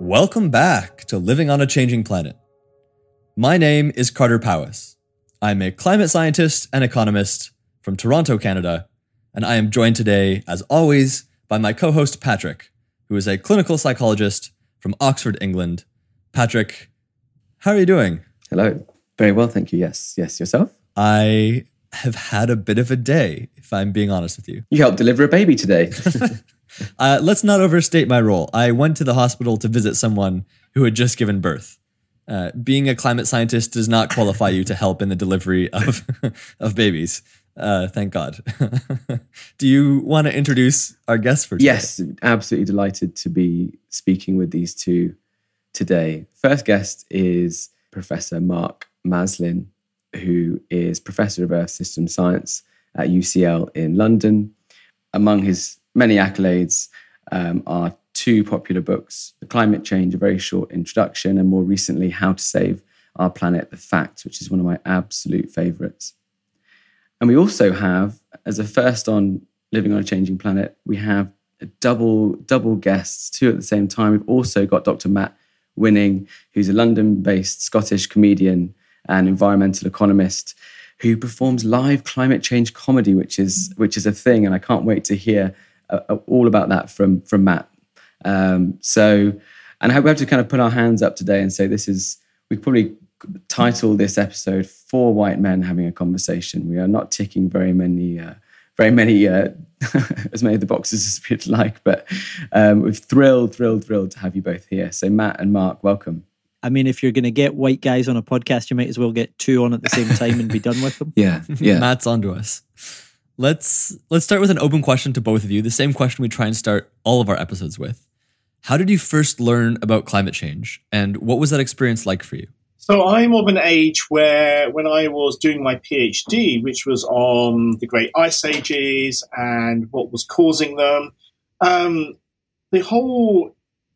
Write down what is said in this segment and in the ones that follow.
Welcome back to Living on a Changing Planet. My name is Carter Powis. I'm a climate scientist and economist from Toronto, Canada, and I am joined today, as always, by my co-host Patrick, who is a clinical psychologist from Oxford, England. Patrick, how are you doing? Hello. Very well, thank you. Yes, yourself? I have had a bit of a day, if I'm being honest with you. You helped deliver a baby today. Let's not overstate my role. I went to the hospital to visit someone who had just given birth. Being a climate scientist does not qualify you to help in the delivery of babies. Thank God. Do you want to introduce our guests for today? Yes, absolutely delighted to be speaking with these two today. First guest is Professor Mark Maslin, who is Professor of Earth System Science at UCL in London. Among his many accolades are two popular books, Climate Change, A Very Short Introduction, and more recently, How to Save Our Planet, The Facts, which is one of my absolute favourites. And we also have, as a first on Living on a Changing Planet, we have double guests, two at the same time. We've also got Dr. Matt Winning, who's a London-based Scottish comedian and environmental economist, who performs live climate change comedy, which is a thing, and I can't wait to hear all about that from Matt. And I hope we have to kind of put our hands up today and say we probably title this episode "Four White Men Having a Conversation." We are not ticking very many as many of the boxes as we'd like, but we're thrilled to have you both here. So Matt and Mark, welcome. I mean, if you're going to get white guys on a podcast, you might as well get two on at the same time and be done with them. Yeah. Matt's onto us. Let's start with an open question to both of you, the same question we try and start all of our episodes with. How did you first learn about climate change, and what was that experience like for you? So I'm of an age where when I was doing my PhD, which was on the Great Ice Ages and what was causing them, the whole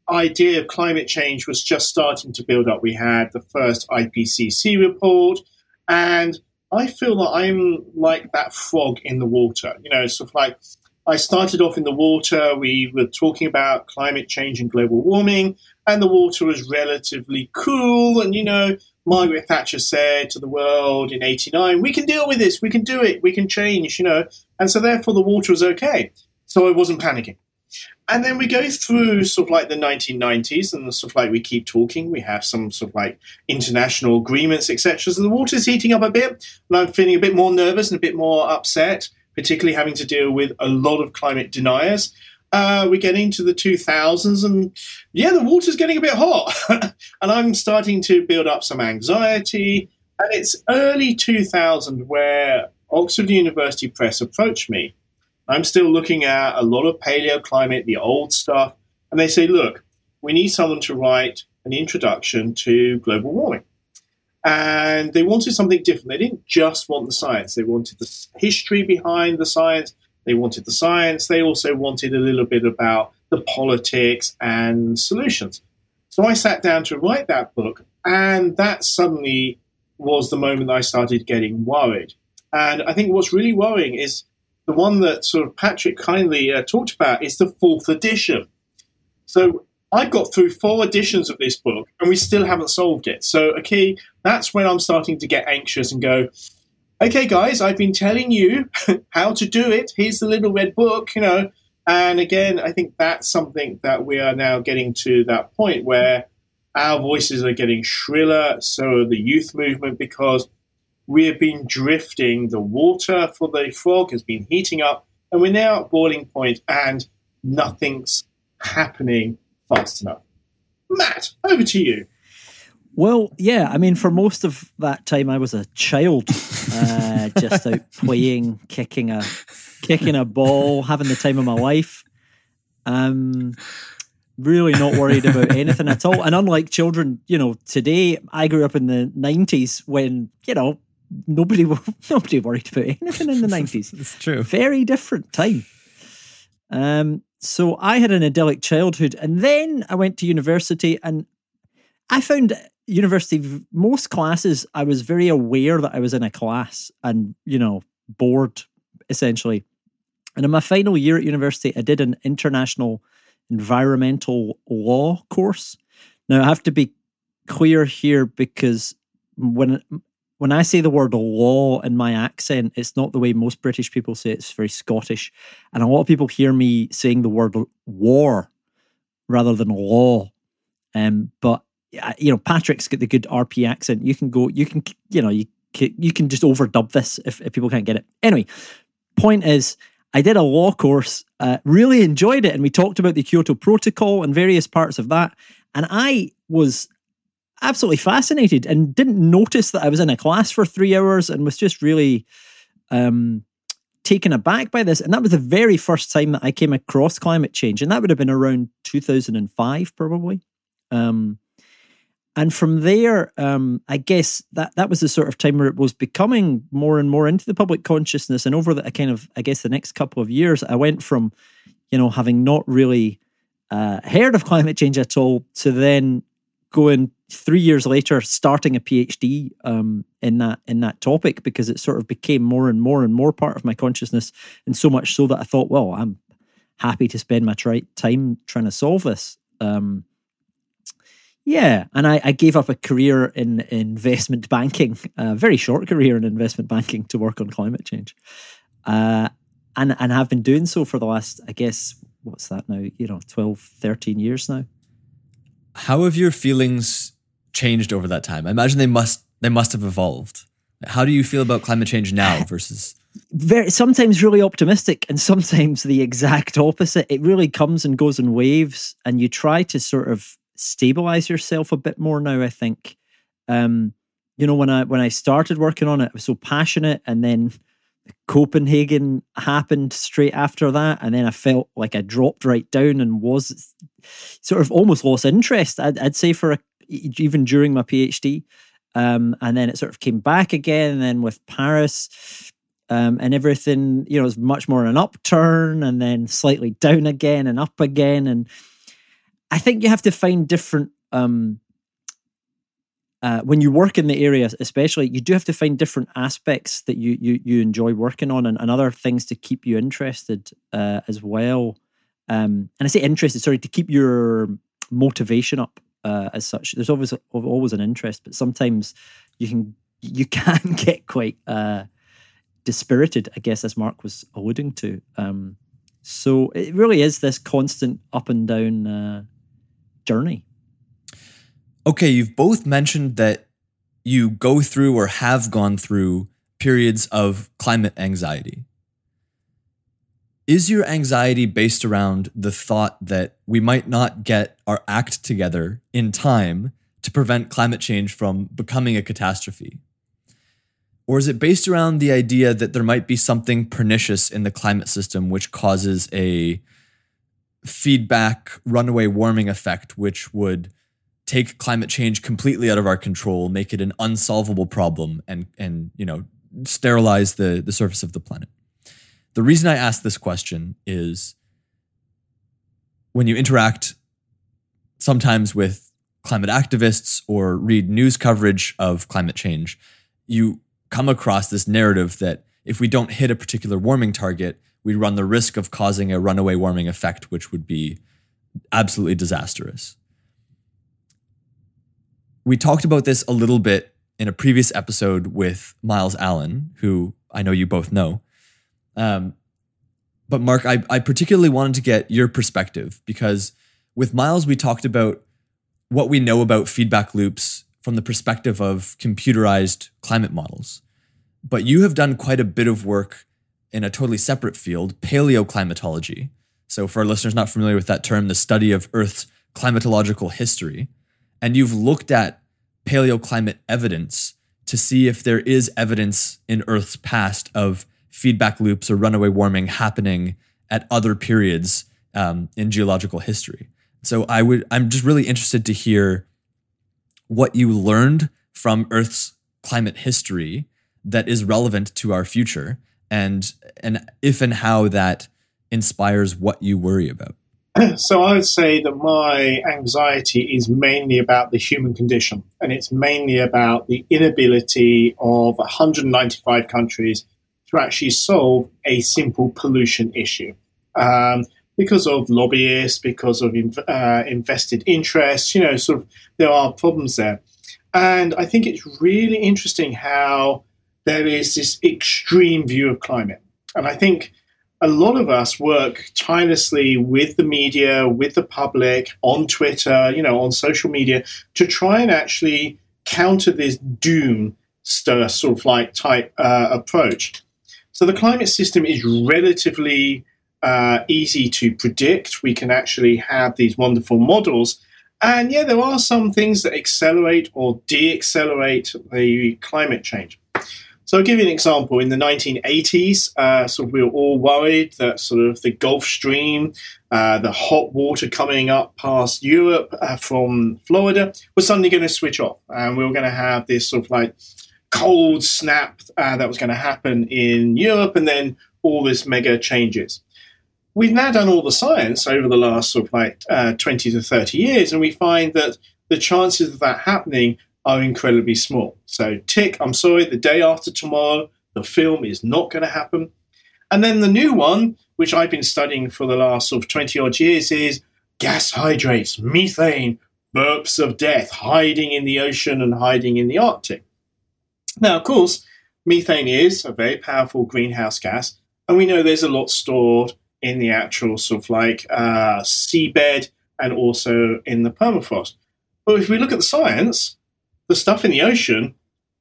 idea of climate change was just starting to build up. We had the first IPCC report, and I feel that I'm like that frog in the water. You know, sort of like I started off in the water. We were talking about climate change and global warming, and the water was relatively cool. And, you know, Margaret Thatcher said to the world in '89, we can deal with this, we can do it, we can change, you know. And so therefore the water was okay. So I wasn't panicking. And then we go through sort of like the 1990s and sort of like we keep talking. We have some sort of like international agreements, etc. So the water's heating up a bit, and I'm feeling a bit more nervous and a bit more upset, particularly having to deal with a lot of climate deniers. We get into the 2000s and, the water's getting a bit hot. And I'm starting to build up some anxiety. And it's early 2000 where Oxford University Press approached me. I'm still looking at a lot of paleoclimate, the old stuff, and they say, look, we need someone to write an introduction to global warming. And they wanted something different. They didn't just want the science. They wanted the history behind the science. They wanted the science. They also wanted a little bit about the politics and solutions. So I sat down to write that book, and that suddenly was the moment I started getting worried. And I think what's really worrying is the one that sort of Patrick kindly talked about is the 4th edition. So I got through 4 editions of this book and we still haven't solved it. So, okay, that's when I'm starting to get anxious and go, okay, guys, I've been telling you how to do it. Here's the little red book, you know. And again, I think that's something that we are now getting to that point where our voices are getting shriller. So are the youth movement, because we have been drifting. The water for the frog has been heating up, and we're now at boiling point, and nothing's happening fast enough. Matt, over to you. Well, yeah, I mean, for most of that time, I was a child, just out playing, kicking a ball, having the time of my life. Really not worried about anything at all. And unlike children, you know, today, I grew up in the 90s when, you know, Nobody worried about anything in the 90s. It's true. Very different time. So I had an idyllic childhood, and then I went to university, and I found university, most classes, I was very aware that I was in a class and, you know, bored, essentially. And in my final year at university, I did an international environmental law course, Now, I have to be clear here, because when I say the word law in my accent, it's not the way most British people say it. It's very Scottish. And a lot of people hear me saying the word war rather than law. But, you know, Patrick's got the good RP accent. You can go, you can just overdub this if people can't get it. Anyway, point is, I did a law course, really enjoyed it. And we talked about the Kyoto Protocol and various parts of that. And I was absolutely fascinated and didn't notice that I was in a class for 3 hours and was just really taken aback by this. And that was the very first time that I came across climate change. And that would have been around 2005, probably. And from there, I guess that was the sort of time where it was becoming more and more into the public consciousness. And over the the next couple of years, I went from, having not really heard of climate change at all to then going 3 years later, starting a PhD in that topic, because it sort of became more and more and more part of my consciousness, and so much so that I thought, well, I'm happy to spend my time trying to solve this. And I gave up a career in investment banking, a very short career in investment banking, to work on climate change, and have been doing so for the last, I guess, what's that now? 12, 13 years now. How have your feelings changed over that time? I imagine they must have evolved. How do you feel about climate change now versus? Sometimes really optimistic, and sometimes the exact opposite. It really comes and goes in waves, and you try to sort of stabilize yourself a bit more now, I think. When I started working on it, I was so passionate, and then Copenhagen happened straight after that, and then I felt like I dropped right down and was sort of almost lost interest, I'd say, even during my PhD, and then it sort of came back again, and then with Paris and everything, it was much more an upturn, and then slightly down again and up again. And I think you have to find different when you work in the area, especially, you do have to find different aspects that you enjoy working on, and other things to keep you interested as well. And I say interested, to keep your motivation up as such. There's always an interest, but sometimes you can get quite dispirited, I guess, as Mark was alluding to. So it really is this constant up and down journey. Okay, you've both mentioned that you go through or have gone through periods of climate anxiety. Is your anxiety based around the thought that we might not get our act together in time to prevent climate change from becoming a catastrophe? Or is it based around the idea that there might be something pernicious in the climate system which causes a feedback runaway warming effect, which would take climate change completely out of our control, make it an unsolvable problem, and sterilize the surface of the planet? The reason I ask this question is when you interact sometimes with climate activists or read news coverage of climate change, you come across this narrative that if we don't hit a particular warming target, we run the risk of causing a runaway warming effect, which would be absolutely disastrous. We talked about this a little bit in a previous episode with Miles Allen, who I know you both know. But Mark, I particularly wanted to get your perspective, because with Miles, we talked about what we know about feedback loops from the perspective of computerized climate models. But you have done quite a bit of work in a totally separate field, paleoclimatology. So for our listeners not familiar with that term, the study of Earth's climatological history. And you've looked at paleoclimate evidence to see if there is evidence in Earth's past of feedback loops or runaway warming happening at other periods in geological history. So I'm just really interested to hear what you learned from Earth's climate history that is relevant to our future, and if and how that inspires what you worry about. So I would say that my anxiety is mainly about the human condition, and it's mainly about the inability of 195 countries to actually solve a simple pollution issue. because of lobbyists, because of invested interests, you know, sort of there are problems there. And I think it's really interesting how there is this extreme view of climate. And I think a lot of us work tirelessly with the media, with the public, on Twitter, you know, on social media, to try and actually counter this doom sort of like type approach. So the climate system is relatively easy to predict. We can actually have these wonderful models. And yeah, there are some things that accelerate or de-accelerate the climate change. So I'll give you an example. In the 1980s, sort of we were all worried that sort of the Gulf Stream, the hot water coming up past Europe from Florida, was suddenly going to switch off. And we were going to have this sort of like cold snap that was going to happen in Europe, and then all this mega changes. We've now done all the science over the last sort of like 20 to 30 years, and we find that the chances of that happening are incredibly small. So tick, I'm sorry, the day after tomorrow, the film is not going to happen. And then the new one, which I've been studying for the last sort of 20 odd years, is gas hydrates, methane, burps of death, hiding in the ocean and hiding in the Arctic. Now, of course, methane is a very powerful greenhouse gas, and we know there's a lot stored in the actual sort of like seabed and also in the permafrost. But if we look at the science, the stuff in the ocean,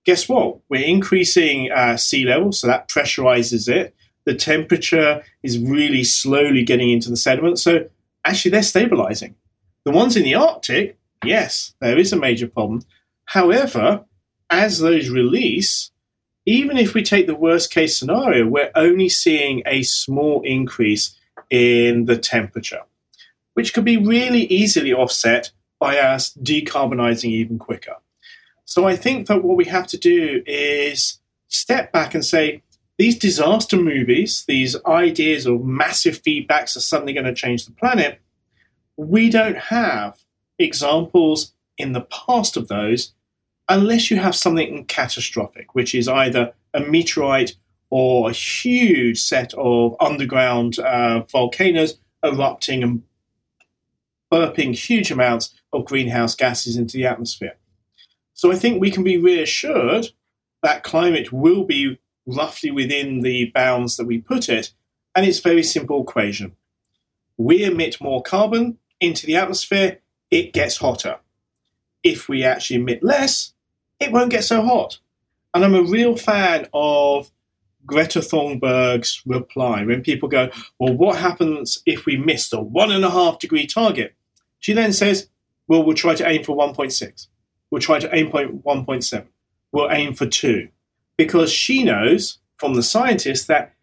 guess what? We're increasing sea level, so that pressurizes it. The temperature is really slowly getting into the sediment, so actually they're stabilizing. The ones in the Arctic, yes, there is a major problem. However, as those release, even if we take the worst case scenario, we're only seeing a small increase in the temperature, which could be really easily offset by us decarbonizing even quicker. So I think that what we have to do is step back and say, these disaster movies, these ideas of massive feedbacks are suddenly going to change the planet. We don't have examples in the past of those unless you have something catastrophic, which is either a meteorite or a huge set of underground volcanoes erupting and burping huge amounts of greenhouse gases into the atmosphere. So I think we can be reassured that climate will be roughly within the bounds that we put it, and it's a very simple equation. We emit more carbon into the atmosphere, it gets hotter. If we actually emit less, it won't get so hot. And I'm a real fan of Greta Thunberg's reply. When people go, well, what happens if we miss the 1.5 degree target? She then says, well, we'll try to aim for 1.6. We'll try to aim for 1.7. We'll aim for 2. Because she knows from the scientists that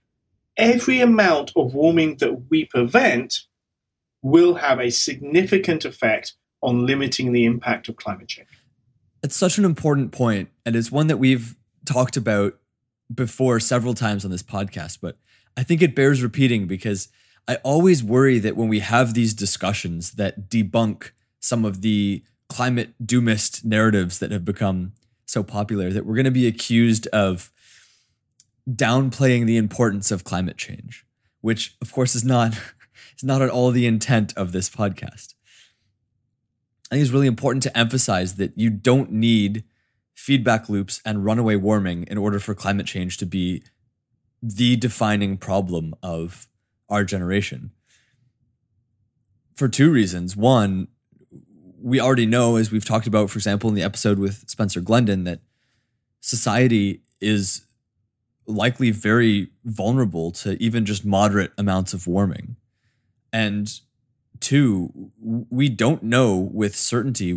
every amount of warming that we prevent will have a significant effect on limiting the impact of climate change. It's such an important point, and it's one that we've talked about before several times on this podcast, but I think it bears repeating because I always worry that when we have these discussions that debunk some of the climate doomist narratives that have become so popular, that we're going to be accused of downplaying the importance of climate change, which of course is not at all the intent of this podcast. I think it's really important to emphasize that you don't need feedback loops and runaway warming in order for climate change to be the defining problem of our generation. For two reasons. One, we already know, as we've talked about, for example, in the episode with Spencer Glendon, that society is likely very vulnerable to even just moderate amounts of warming. And two, we don't know with certainty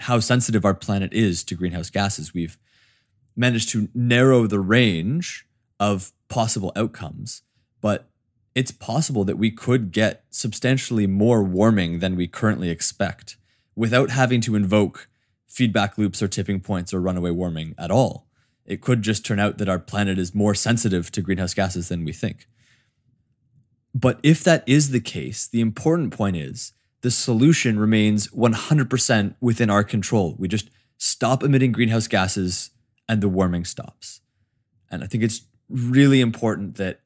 how sensitive our planet is to greenhouse gases. We've managed to narrow the range of possible outcomes, but it's possible that we could get substantially more warming than we currently expect without having to invoke feedback loops or tipping points or runaway warming at all. It could just turn out that our planet is more sensitive to greenhouse gases than we think. But if that is the case, the important point is the solution remains 100% within our control. We just stop emitting greenhouse gases and the warming stops. And I think it's really important that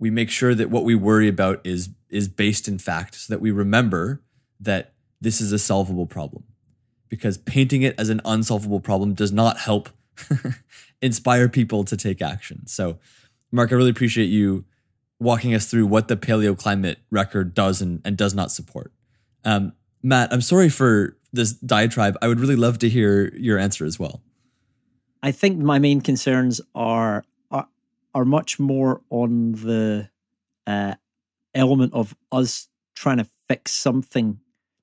we make sure that what we worry about is is based in fact so that we remember that this is a solvable problem. Because painting it as an unsolvable problem does not help inspire people to take action. So, Mark, I really appreciate you walking us through what the paleoclimate record does and does not support. Matt, I'm sorry for this diatribe. I would really love to hear your answer as well. I think my main concerns are much more on the element of us trying to fix something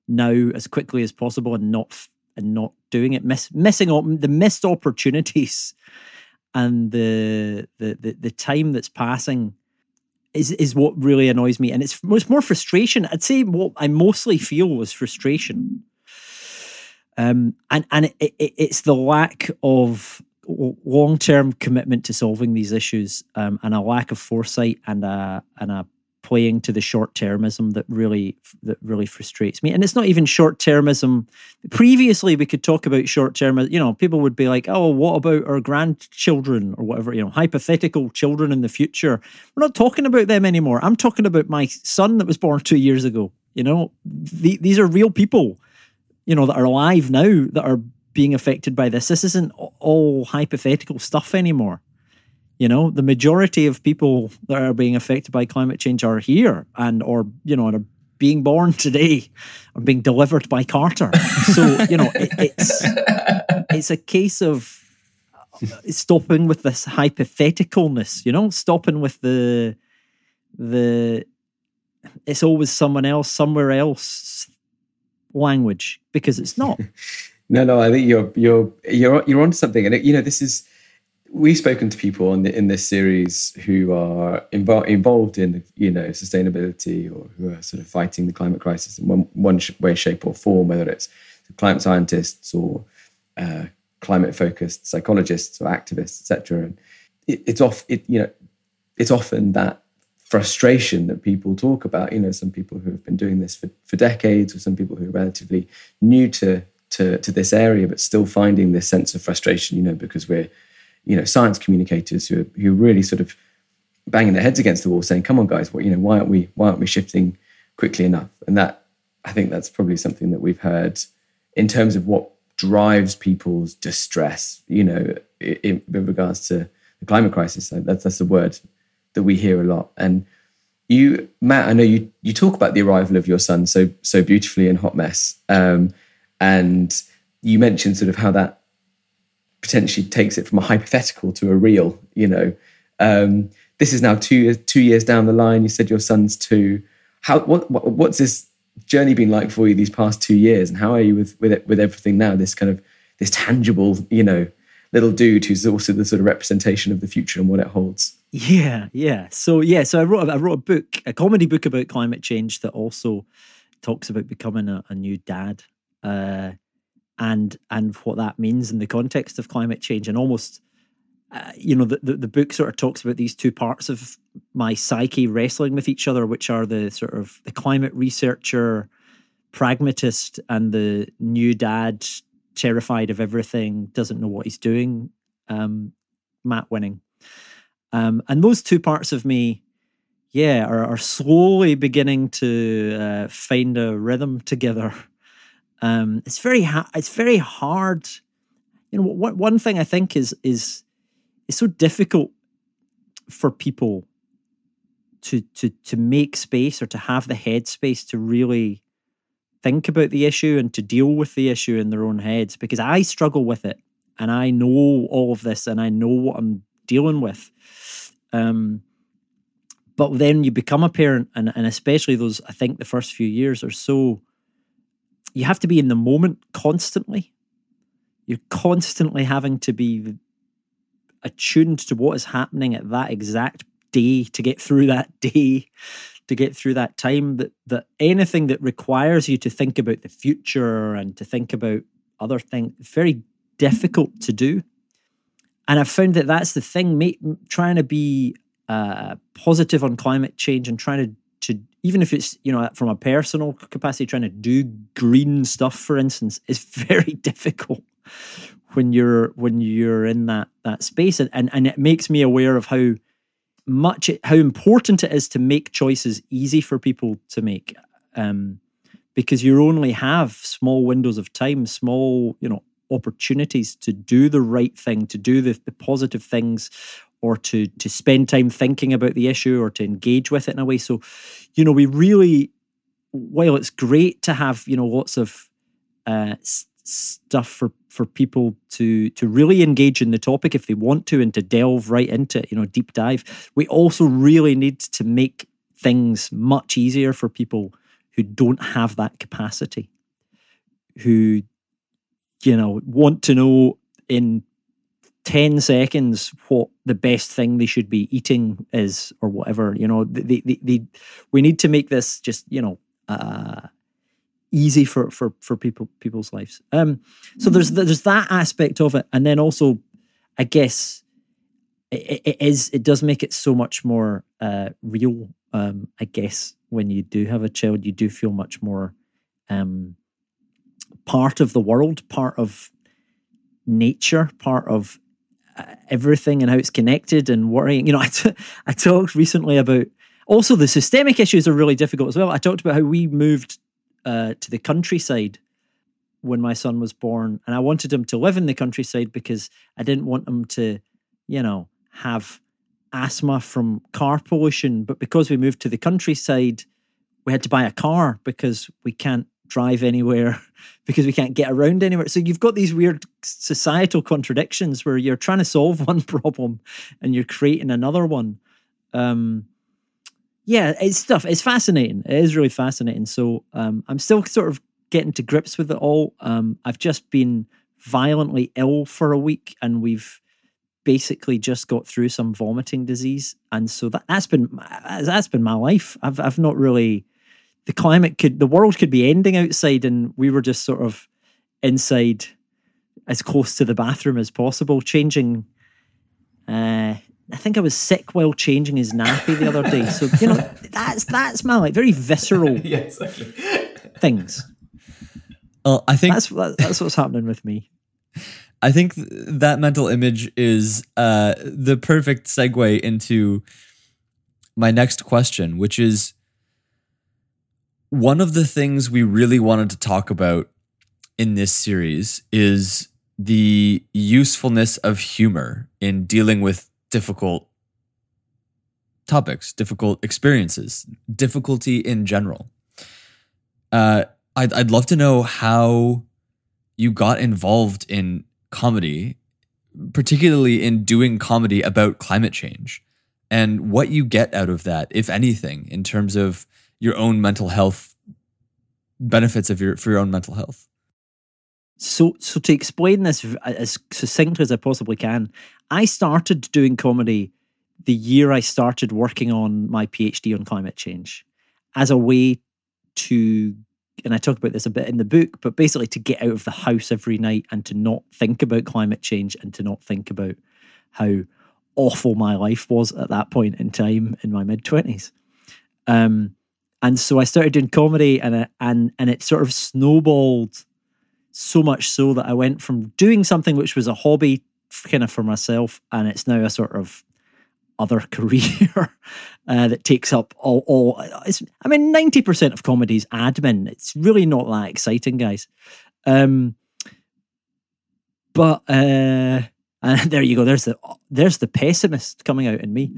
now as quickly as possible and not doing it, missing the missed opportunities, and the time that's passing is what really annoys me. And it's more frustration. I'd say what I mostly feel was frustration. And it's the lack of long-term commitment to solving these issues, and a lack of foresight and a playing to the short-termism that really frustrates me. And it's not even short-termism. Previously, we could talk about short-termism. You know, people would be like, oh, what about our grandchildren or whatever, you know, hypothetical children in the future. We're not talking about them anymore. I'm talking about my son that was born 2 years ago. You know, these are real people, you know, that are alive now that are being affected by this. This isn't all hypothetical stuff anymore. You know, the majority of people that are being affected by climate change are here and are being born today and being delivered by Carter. So, you know, it's a case of stopping with this hypotheticalness, you know, stopping with the it's always someone else, somewhere else language, because it's not. No, I think you're onto something. And, you know, this is... We've spoken to people in this series who are involved in, you know, sustainability, or who are sort of fighting the climate crisis in one way, shape or form, whether it's climate scientists or climate-focused psychologists or activists, etc. And it's often that frustration that people talk about. You know, some people who have been doing this for decades, or some people who are relatively new to this area, but still finding this sense of frustration. You know, because we're science communicators who are really sort of banging their heads against the wall, saying, "Come on, guys, why aren't we shifting quickly enough?" And that, I think, that's probably something that we've heard in terms of what drives people's distress. You know, in regards to the climate crisis, that's the word that we hear a lot. And you, Matt, I know you talk about the arrival of your son so beautifully in Hot Mess, and you mentioned sort of how that potentially takes it from a hypothetical to a real, you know. This is now two years down the line. You said your son's 2. How what's this journey been like for you these past 2 years, and how are you with everything now? This kind of tangible, you know, little dude who's also the sort of representation of the future and what it holds. Yeah. So I wrote a book, a comedy book about climate change that also talks about becoming a new dad. And what that means in the context of climate change, and almost, the book sort of talks about these two parts of my psyche wrestling with each other, which are the sort of the climate researcher, pragmatist, and the new dad, terrified of everything, doesn't know what he's doing, Matt Winning. And those two parts of me, are slowly beginning to find a rhythm together. It's very hard. You know, one thing I think is it's so difficult for people to make space or to have the headspace to really think about the issue and to deal with the issue in their own heads, because I struggle with it and I know all of this and I know what I'm dealing with. But then you become a parent, and especially those, I think the first few years are so... You have to be in the moment constantly. You're constantly having to be attuned to what is happening at that exact day, to get through that day, to get through that time, that anything that requires you to think about the future and to think about other things, very difficult to do. And I've found that that's the thing, trying to be positive on climate change and trying to even if it's, you know, from a personal capacity, trying to do green stuff, for instance, is very difficult when you're in that space, and it makes me aware of how much how important it is to make choices easy for people to make, because you only have small windows of time, small, opportunities to do the right thing, to do the positive things, or to spend time thinking about the issue or to engage with it in a way. So, we really, while it's great to have, lots of stuff for people to really engage in the topic if they want to and to delve right into it, deep dive, we also really need to make things much easier for people who don't have that capacity, who, want to know in 10 seconds what the best thing they should be eating is or whatever. We need to make this just, easy for people's lives. So there's that aspect of it. And then also, I guess, it does make it so much more real. I guess when you do have a child, you do feel much more part of the world, part of nature, part of everything and how it's connected and worrying. I talked recently about, also the systemic issues are really difficult as well. I talked about how we moved to the countryside when my son was born, and I wanted him to live in the countryside because I didn't want him to, have asthma from car pollution. But because we moved to the countryside, we had to buy a car because we can't drive anywhere, because we can't get around anywhere. So you've got these weird societal contradictions where you're trying to solve one problem and you're creating another one. It's stuff. It's fascinating. It is really fascinating. So I'm still sort of getting to grips with it all. I've just been violently ill for a week, and we've basically just got through some vomiting disease, and so that's been my life. I've not really. The world could be ending outside, and we were just sort of inside, as close to the bathroom as possible, changing. I think I was sick while changing his nappy the other day. So that's my like very visceral things. Well, I think that's what's happening with me. I think that mental image is the perfect segue into my next question, which is. One of the things we really wanted to talk about in this series is the usefulness of humor in dealing with difficult topics, difficult experiences, difficulty in general. I'd love to know how you got involved in comedy, particularly in doing comedy about climate change, and what you get out of that, if anything, in terms of your own mental health benefits for your own mental health. So to explain this as succinctly as I possibly can, I started doing comedy the year I started working on my PhD on climate change as a way to, and I talk about this a bit in the book, but basically to get out of the house every night and to not think about climate change and to not think about how awful my life was at that point in time in my mid-20s. And so I started doing comedy, and it sort of snowballed so much so that I went from doing something which was a hobby kind of for myself, and it's now a sort of other career that takes up all. 90% of comedy is admin. It's really not that exciting, guys. And there you go. There's the pessimist coming out in me.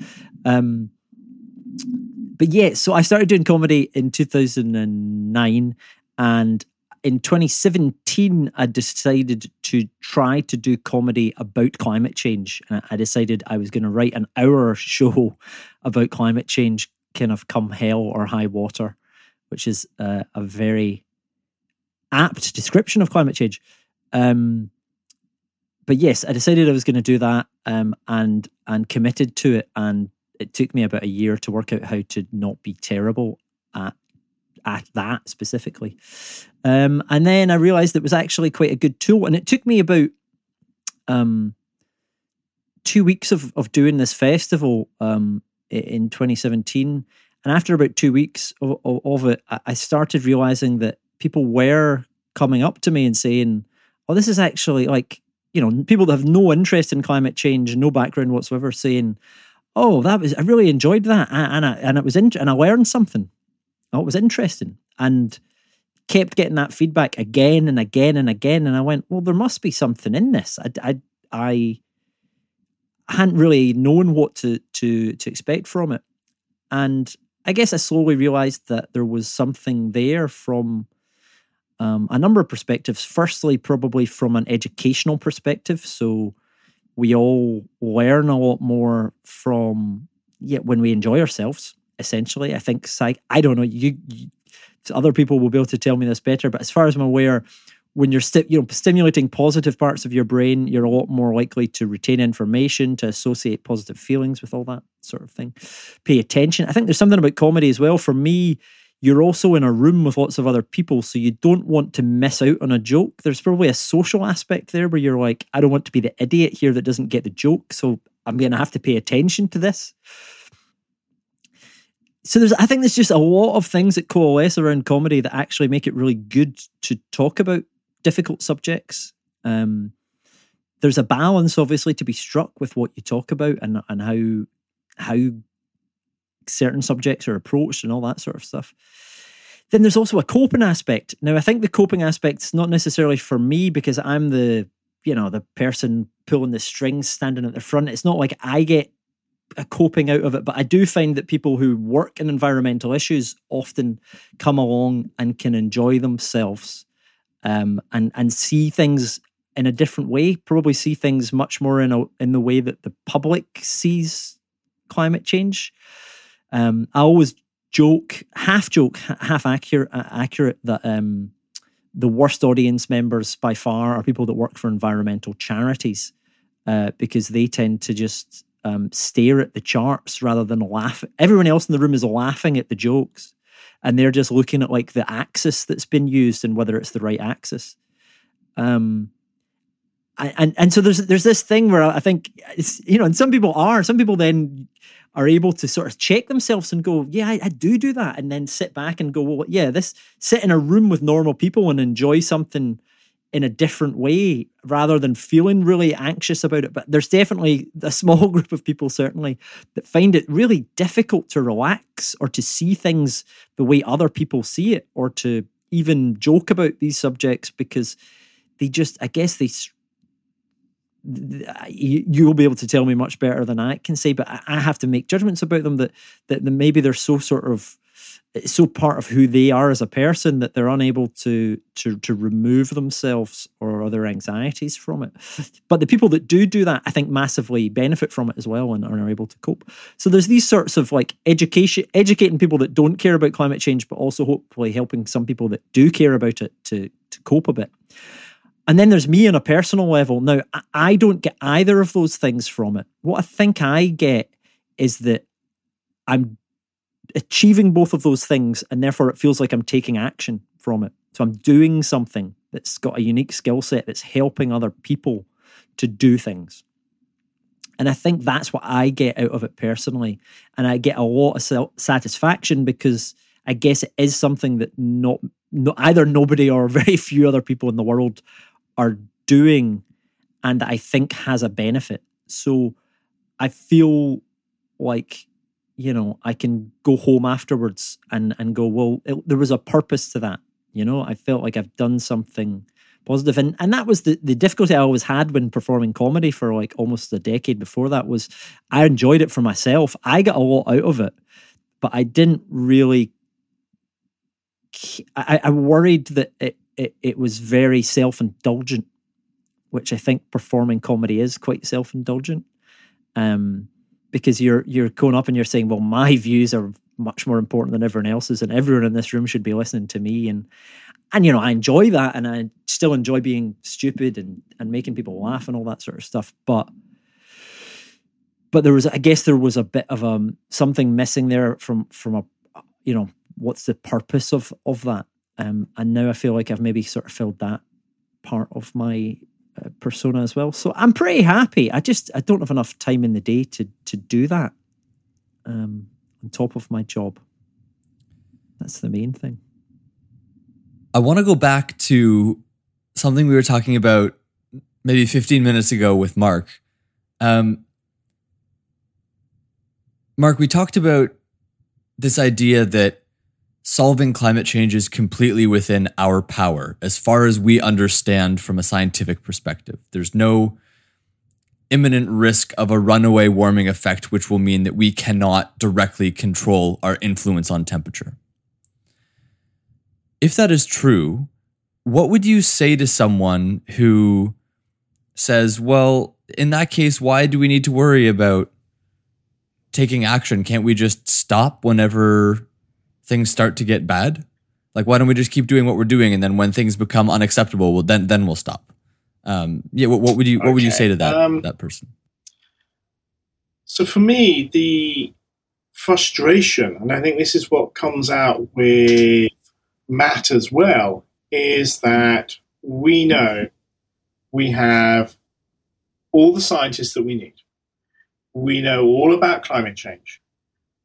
But yeah, so I started doing comedy in 2009, and in 2017, I decided to try to do comedy about climate change. And I decided I was going to write an hour show about climate change, kind of come hell or high water, which is a very apt description of climate change. But yes, I decided I was going to do that and committed to it, and it took me about a year to work out how to not be terrible at that specifically. And then I realized it was actually quite a good tool. And it took me about 2 weeks of doing this festival in 2017. And after about 2 weeks of it, I started realizing that people were coming up to me and saying, oh, this is actually like, people that have no interest in climate change, no background whatsoever, saying, oh, that was, I really enjoyed that, and I learned something. Oh, it was interesting, and kept getting that feedback again and again and again, and I went, well, there must be something in this. I hadn't really known what to expect from it, and I guess I slowly realised that there was something there from a number of perspectives. Firstly, probably from an educational perspective. So we all learn a lot more from when we enjoy ourselves, essentially. I think I don't know, you other people will be able to tell me this better, but as far as I'm aware, when you're stimulating positive parts of your brain, you're a lot more likely to retain information, to associate positive feelings with all that sort of thing. Pay attention. I think there's something about comedy as well. For me, you're also in a room with lots of other people, so you don't want to miss out on a joke. There's probably a social aspect there where you're like, I don't want to be the idiot here that doesn't get the joke, so I'm going to have to pay attention to this. So I think there's just a lot of things that coalesce around comedy that actually make it really good to talk about difficult subjects. There's a balance, obviously, to be struck with what you talk about and how certain subjects are approached and all that sort of stuff. Then there's also a coping aspect. Now, I think the coping aspect's not necessarily for me because I'm the person pulling the strings, standing at the front. It's not like I get a coping out of it, but I do find that people who work in environmental issues often come along and can enjoy themselves and see things in a different way, probably see things much more in the way that the public sees climate change. I always joke, half accurate, that the worst audience members by far are people that work for environmental charities because they tend to just stare at the charts rather than laugh. Everyone else in the room is laughing at the jokes, and they're just looking at like the axis that's been used and whether it's the right axis. And so there's this thing where I think it's, and some people then are able to sort of check themselves and go, yeah, I do that, and then sit back and go, well, yeah, sit in a room with normal people and enjoy something in a different way rather than feeling really anxious about it. But there's definitely a small group of people certainly that find it really difficult to relax or to see things the way other people see it or to even joke about these subjects because they just, I guess they... You'll be able to tell me much better than I can say, but I have to make judgments about them that maybe they're so part of who they are as a person that they're unable to remove themselves or other anxieties from it. But the people that do that, I think, massively benefit from it as well and are able to cope. So there's these sorts of like educating people that don't care about climate change, but also hopefully helping some people that do care about it to cope a bit. And then there's me on a personal level. Now, I don't get either of those things from it. What I think I get is that I'm achieving both of those things, and therefore it feels like I'm taking action from it. So I'm doing something that's got a unique skill set that's helping other people to do things. And I think that's what I get out of it personally. And I get a lot of satisfaction because I guess it is something that either nobody or very few other people in the world are doing, and that I think has a benefit. So I feel like, I can go home afterwards and go, well, there was a purpose to that. I felt like I've done something positive. And that was the difficulty I always had when performing comedy for like almost a decade before that was I enjoyed it for myself. I got a lot out of it, but I didn't really... I worried that it was very self-indulgent, which I think performing comedy is quite self-indulgent, because you're going up and you're saying, well, my views are much more important than everyone else's, and everyone in this room should be listening to me. And I enjoy that, and I still enjoy being stupid and making people laugh and all that sort of stuff. But there was a bit of something missing there from a what's the purpose of that? And now I feel like I've maybe sort of filled that part of my persona as well. So I'm pretty happy. I don't have enough time in the day to do that on top of my job. That's the main thing. I want to go back to something we were talking about maybe 15 minutes ago with Mark. Mark, we talked about this idea that solving climate change is completely within our power, as far as we understand from a scientific perspective. There's no imminent risk of a runaway warming effect, which will mean that we cannot directly control our influence on temperature. If that is true, what would you say to someone who says, well, in that case, why do we need to worry about taking action? Can't we just stop whenever things start to get bad? Like, why don't we just keep doing what we're doing, and then when things become unacceptable, well, then we'll stop. What would you say to that person? So for me, the frustration, and I think this is what comes out with Matt as well, is that we know we have all the scientists that we need. We know all about climate change.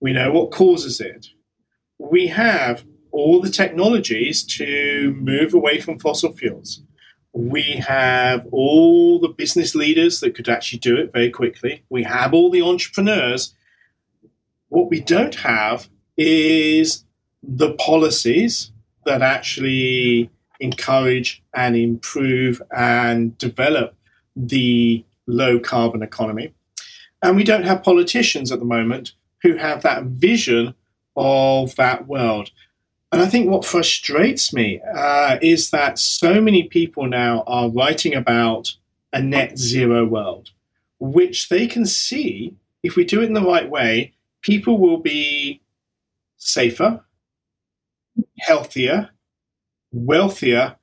We know what causes it. We have all the technologies to move away from fossil fuels. We have all the business leaders that could actually do it very quickly. We have all the entrepreneurs. What we don't have is the policies that actually encourage and improve and develop the low-carbon economy. And we don't have politicians at the moment who have that vision of that world. And I think what frustrates me is that so many people now are writing about a net zero world, which they can see, if we do it in the right way, people will be safer, healthier, wealthier,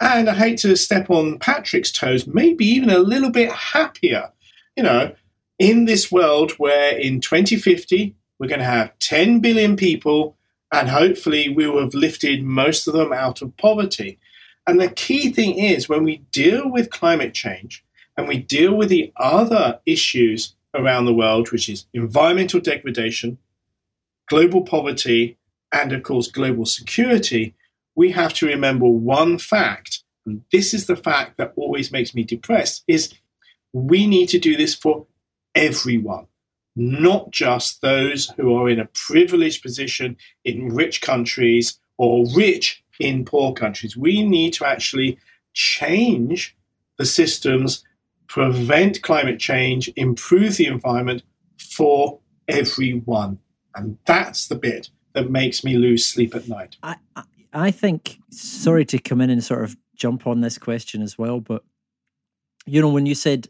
and I hate to step on Patrick's toes, maybe even a little bit happier. You know, in this world where in 2050, we're going to have 10 billion people, and hopefully we will have lifted most of them out of poverty. And the key thing is, when we deal with climate change and we deal with the other issues around the world, which is environmental degradation, global poverty, and of course, global security, we have to remember one fact, and this is the fact that always makes me depressed, is we need to do this for everyone, not just those who are in a privileged position in rich countries or rich in poor countries. We need to actually change the systems, prevent climate change, improve the environment for everyone. And that's the bit that makes me lose sleep at night. I think, sorry to come in and sort of jump on this question as well, but, you know, when you said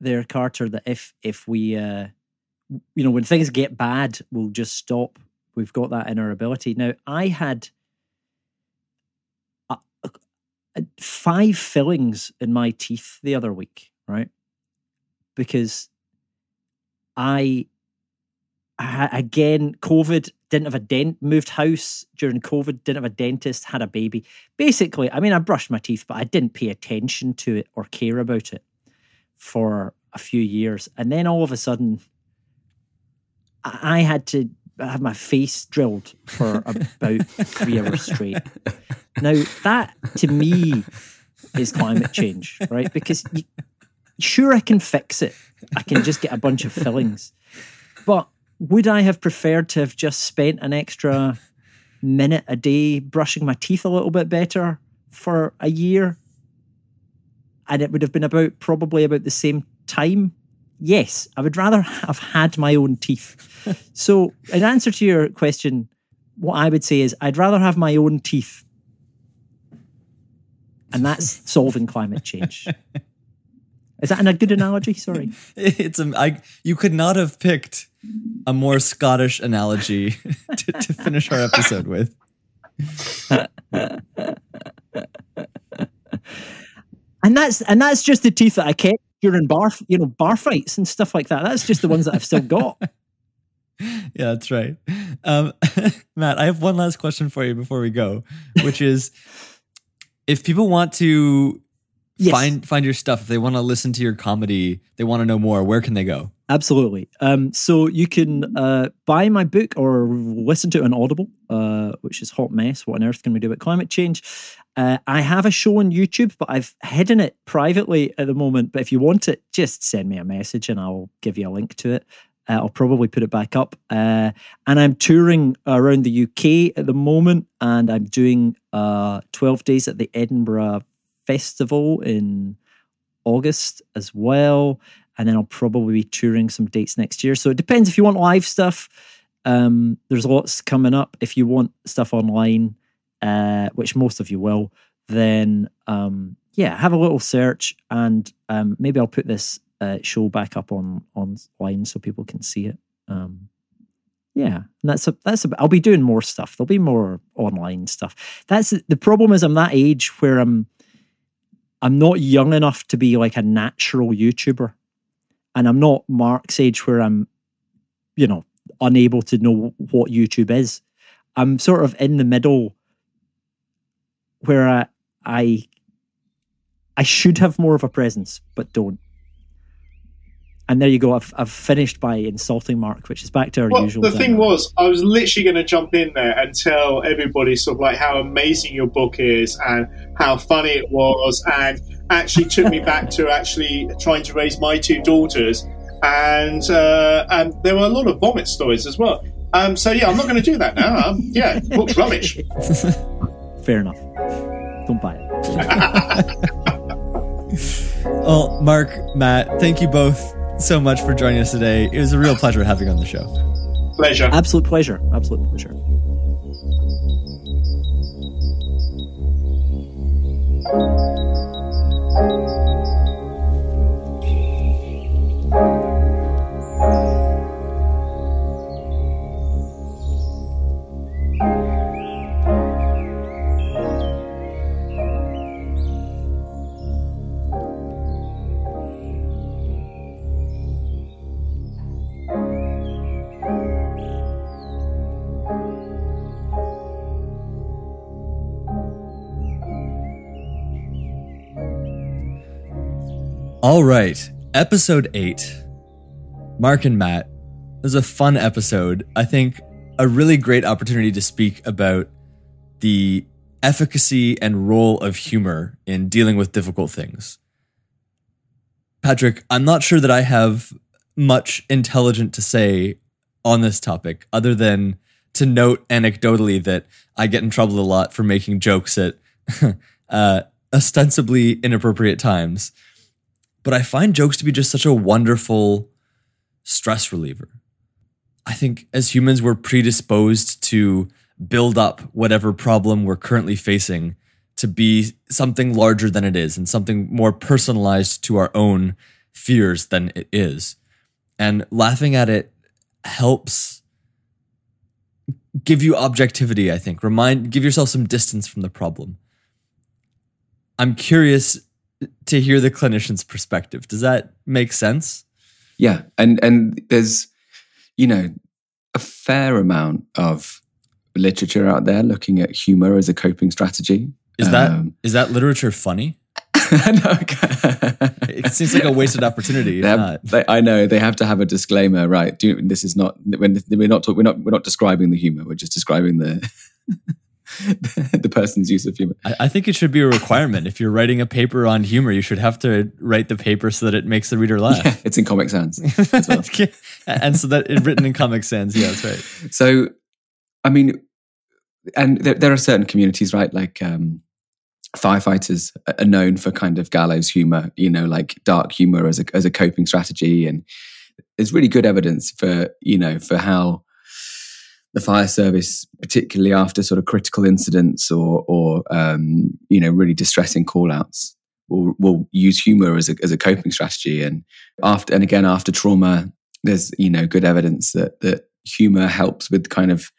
there, Carter, that if we, you know, when things get bad, we'll just stop. We've got that in our ability. Now, I had 5 fillings in my teeth the other week, right? Because I, again, COVID, didn't have a dent, moved house during COVID, didn't have a dentist, had a baby. Basically, I mean, I brushed my teeth, but I didn't pay attention to it or care about it for a few years. And then all of a sudden, I had to have my face drilled for about 3 hours straight. Now, that to me is climate change, right? Because sure, I can fix it. I can just get a bunch of fillings. But would I have preferred to have just spent an extra minute a day brushing my teeth a little bit better for a year? And it would have been probably about the same time? Yes, I would rather have had my own teeth. So in answer to your question, what I would say is I'd rather have my own teeth. And that's solving climate change. Is that a good analogy? Sorry. You could not have picked a more Scottish analogy to finish our episode with. And that's just the teeth that I kept during bar fights and stuff like that. That's just the ones that I've still got. Yeah, that's right. Matt, I have one last question for you before we go, which is if people want to find your stuff, if they want to listen to your comedy, they want to know more, where can they go? Absolutely. So you can buy my book or listen to it on Audible, which is Hot Mess, What on Earth Can We Do About Climate Change? I have a show on YouTube, but I've hidden it privately at the moment. But if you want it, just send me a message and I'll give you a link to it. I'll probably put it back up. And I'm touring around the UK at the moment, and I'm doing 12 days at the Edinburgh Festival in August as well. And then I'll probably be touring some dates next year. So it depends if you want live stuff. There's lots coming up. If you want stuff online, which most of you will, then have a little search, and maybe I'll put this show back up online so people can see it. And I'll be doing more stuff. There'll be more online stuff. That's the problem, is I'm that age where I'm not young enough to be like a natural YouTuber, and I'm not Mark's age where I'm, unable to know what YouTube is. I'm sort of in the middle where I should have more of a presence, but don't. And there you go. I've finished by insulting Mark, which is back to our usual. The thing was, I was literally going to jump in there and tell everybody sort of like how amazing your book is and how funny it was, and actually took me back to actually trying to raise my two daughters. And there were a lot of vomit stories as well. I'm not going to do that now. Book's rubbish. Fair enough. Don't buy it. Well, Mark, Matt, thank you both so much for joining us today. It was a real pleasure having you on the show. Pleasure. Absolute pleasure. Absolute pleasure. All right, episode 8, Mark and Matt. It was a fun episode. I think a really great opportunity to speak about the efficacy and role of humor in dealing with difficult things. Patrick, I'm not sure that I have much intelligent to say on this topic, other than to note anecdotally that I get in trouble a lot for making jokes at ostensibly inappropriate times. But I find jokes to be just such a wonderful stress reliever. I think as humans, we're predisposed to build up whatever problem we're currently facing to be something larger than it is, and something more personalized to our own fears than it is. And laughing at it helps give you objectivity, I think. Give yourself some distance from the problem. I'm curious to hear the clinician's perspective. Does that make sense? Yeah. And there's, a fair amount of literature out there looking at humor as a coping strategy. Is that literature funny? No, it seems like a wasted opportunity. I know they have to have a disclaimer, right? This is not when we're not describing the humor. We're just describing the the person's use of humor. I think it should be a requirement. If you're writing a paper on humor, you should have to write the paper so that it makes the reader laugh. Yeah, it's in Comic Sans as well. And so that it's written in Comic Sans. Yeah, that's right. So, there are certain communities, right? Like firefighters are known for kind of gallows humor, like dark humor as a coping strategy. And there's really good evidence for how the fire service, particularly after sort of critical incidents or really distressing call-outs, will use humor as a coping strategy. And after trauma, there's good evidence that humor helps with kind of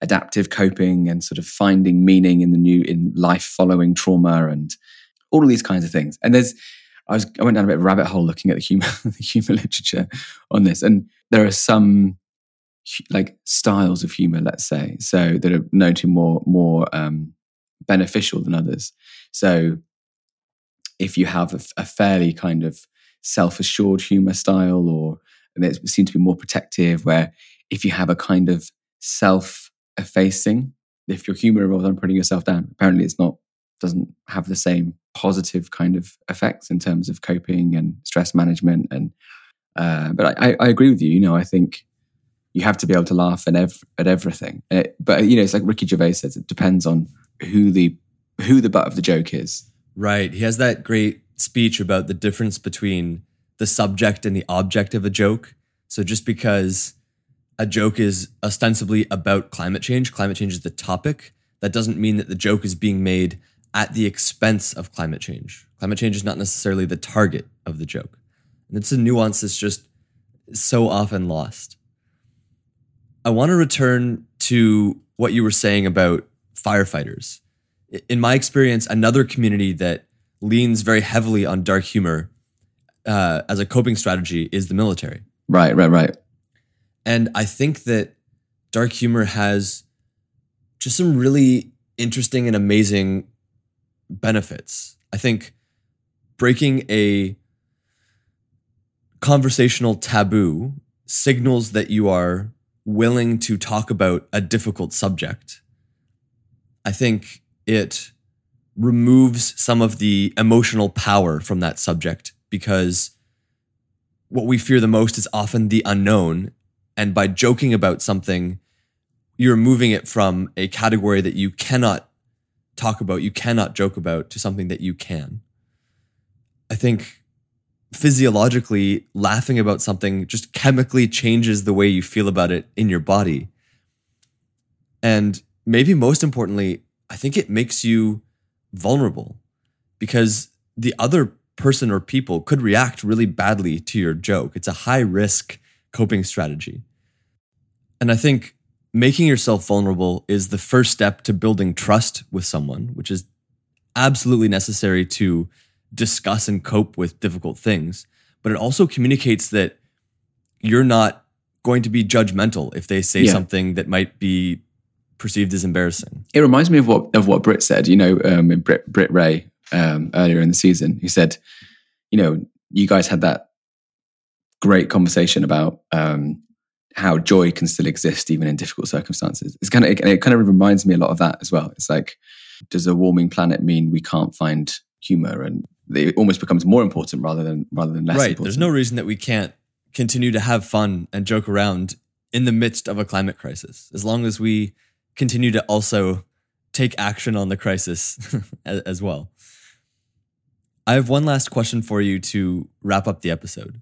adaptive coping and sort of finding meaning in life following trauma and all of these kinds of things. And I went down a bit of a rabbit hole looking at the humor literature on this, and there are some like styles of humor, let's say, so that are known to be more beneficial than others. So if you have a fairly kind of self-assured humor style, and it seems to be more protective, where if you have a kind of self-effacing, if your humor involves putting yourself down, apparently doesn't have the same positive kind of effects in terms of coping and stress management and But I agree with you. You know, I think you have to be able to laugh at everything. But you know, it's like Ricky Gervais says, it depends on who the butt of the joke is. Right. He has that great speech about the difference between the subject and the object of a joke. So just because a joke is ostensibly about climate change is the topic, that doesn't mean that the joke is being made at the expense of climate change. Climate change is not necessarily the target of the joke. And it's a nuance that's just so often lost. I want to return to what you were saying about firefighters. In my experience, another community that leans very heavily on dark humor as a coping strategy is the military. Right. And I think that dark humor has just some really interesting and amazing benefits. I think breaking a conversational taboo signals that you are willing to talk about a difficult subject. I think it removes some of the emotional power from that subject, because what we fear the most is often the unknown. And by joking about something, you're moving it from a category that you cannot talk about, you cannot joke about, to something that you can. I think physiologically, laughing about something just chemically changes the way you feel about it in your body. And maybe most importantly, I think it makes you vulnerable, because the other person or people could react really badly to your joke. It's a high risk coping strategy. And I think making yourself vulnerable is the first step to building trust with someone, which is absolutely necessary to discuss and cope with difficult things. But it also communicates that you're not going to be judgmental if they say something that might be perceived as embarrassing. It reminds me of what Britt said, you know, in Britt Ray earlier in the season, who said, you know, you guys had that great conversation about how joy can still exist even in difficult circumstances. It kind of reminds me a lot of that as well. It's like, does a warming planet mean we can't find humor? And it almost becomes more important rather than less important. Right. There's no reason that we can't continue to have fun and joke around in the midst of a climate crisis, as long as we continue to also take action on the crisis as well. I have one last question for you to wrap up the episode.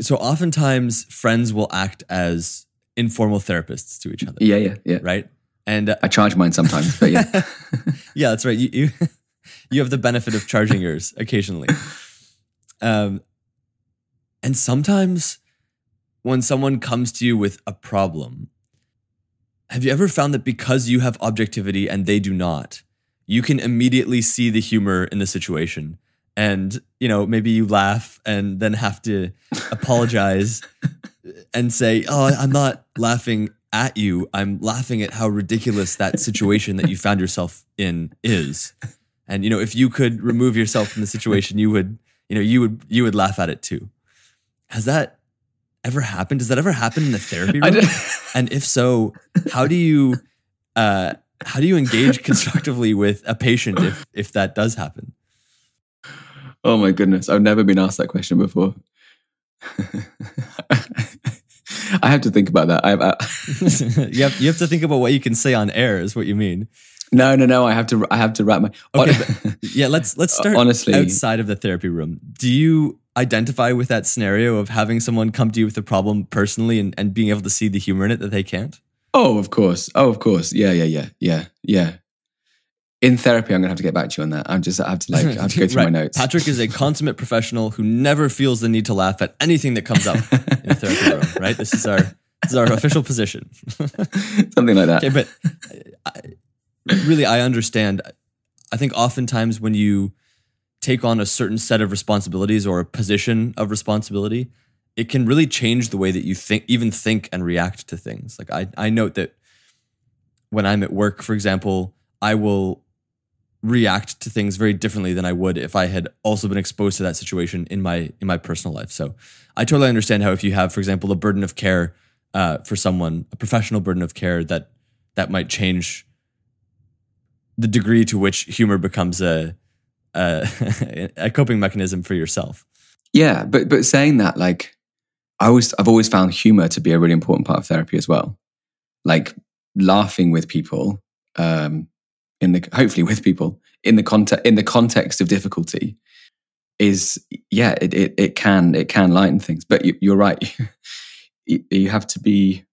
So oftentimes friends will act as informal therapists to each other. Yeah. Right? And I charge mine sometimes, but yeah. Yeah, that's right. You have the benefit of charging yours occasionally. And sometimes when someone comes to you with a problem, have you ever found that because you have objectivity and they do not, you can immediately see the humor in the situation? And, you know, maybe you laugh and then have to apologize and say, oh, I'm not laughing at you. I'm laughing at how ridiculous that situation that you found yourself in is. And, you know, if you could remove yourself from the situation, you would laugh at it too. Has that ever happened? Does that ever happen in the therapy room? And if so, how do you engage constructively with a patient if that does happen? Oh my goodness, I've never been asked that question before. I have to think about that. You have to think about what you can say on air is what you mean. No, I have to wrap my... Okay, let's start honestly, outside of the therapy room. Do you identify with that scenario of having someone come to you with a problem personally and being able to see the humor in it that they can't? Oh, of course. Yeah. In therapy, I'm going to have to get back to you on that. I have to go through my notes. Patrick is a consummate professional who never feels the need to laugh at anything that comes up in a therapy room, right? This is our official position. Something like that. Okay, but I understand. I think oftentimes when you take on a certain set of responsibilities or a position of responsibility, it can really change the way that you think and react to things. Like I note that when I'm at work, for example, I will react to things very differently than I would if I had also been exposed to that situation in my personal life. So I totally understand how if you have, for example, a burden of care for someone, a professional burden of care, that might change the degree to which humor becomes a coping mechanism for yourself. Yeah, but saying that, like, I've always found humor to be a really important part of therapy as well. Like laughing with people, in the context of difficulty is, yeah, it can lighten things. But you're right. Of course you have to be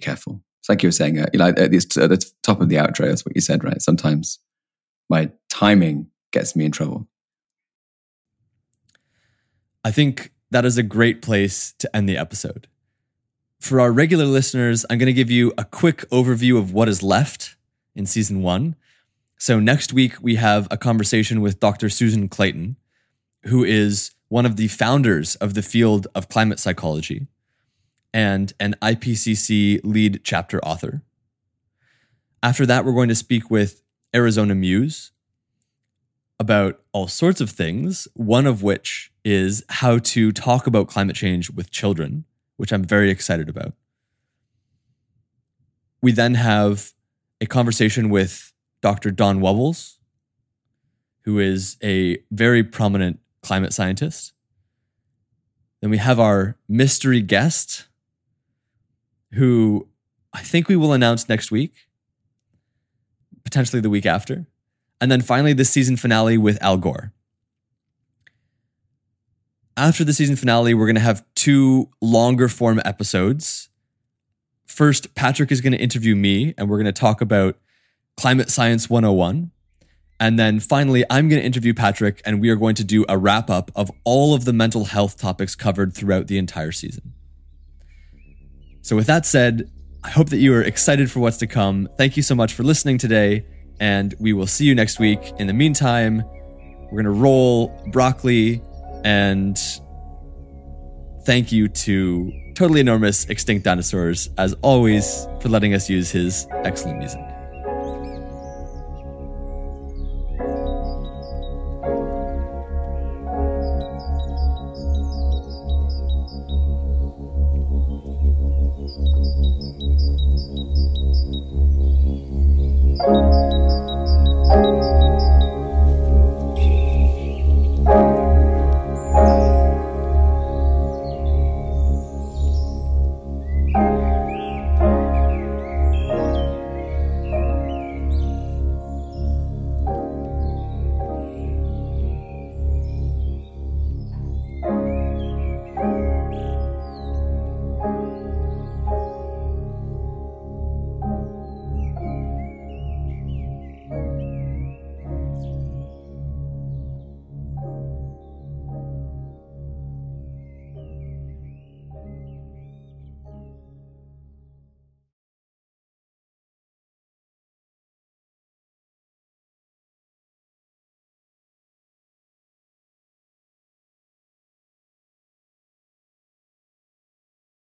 careful. It's like you were saying, like at the top of the outro, that's what you said, right? Sometimes my timing gets me in trouble. I think that is a great place to end the episode. For our regular listeners, I'm going to give you a quick overview of what is left in season 1. So next week, we have a conversation with Dr. Susan Clayton, who is one of the founders of the field of climate psychology and an IPCC lead chapter author. After that, we're going to speak with Arizona Muse about all sorts of things, one of which is how to talk about climate change with children, which I'm very excited about. We then have a conversation with Dr. Don Wobbles, who is a very prominent climate scientist. Then we have our mystery guest, who I think we will announce next week, potentially the week after. And then finally, the season finale with Al Gore. After the season finale, we're going to have 2 longer form episodes. First, Patrick is going to interview me, and we're going to talk about Climate Science 101. And then finally, I'm going to interview Patrick, and we are going to do a wrap-up of all of the mental health topics covered throughout the entire season. So with that said, I hope that you are excited for what's to come. Thank you so much for listening today, and we will see you next week. In the meantime, we're going to roll broccoli, and thank you to Totally Enormous Extinct Dinosaurs, as always, for letting us use his excellent music.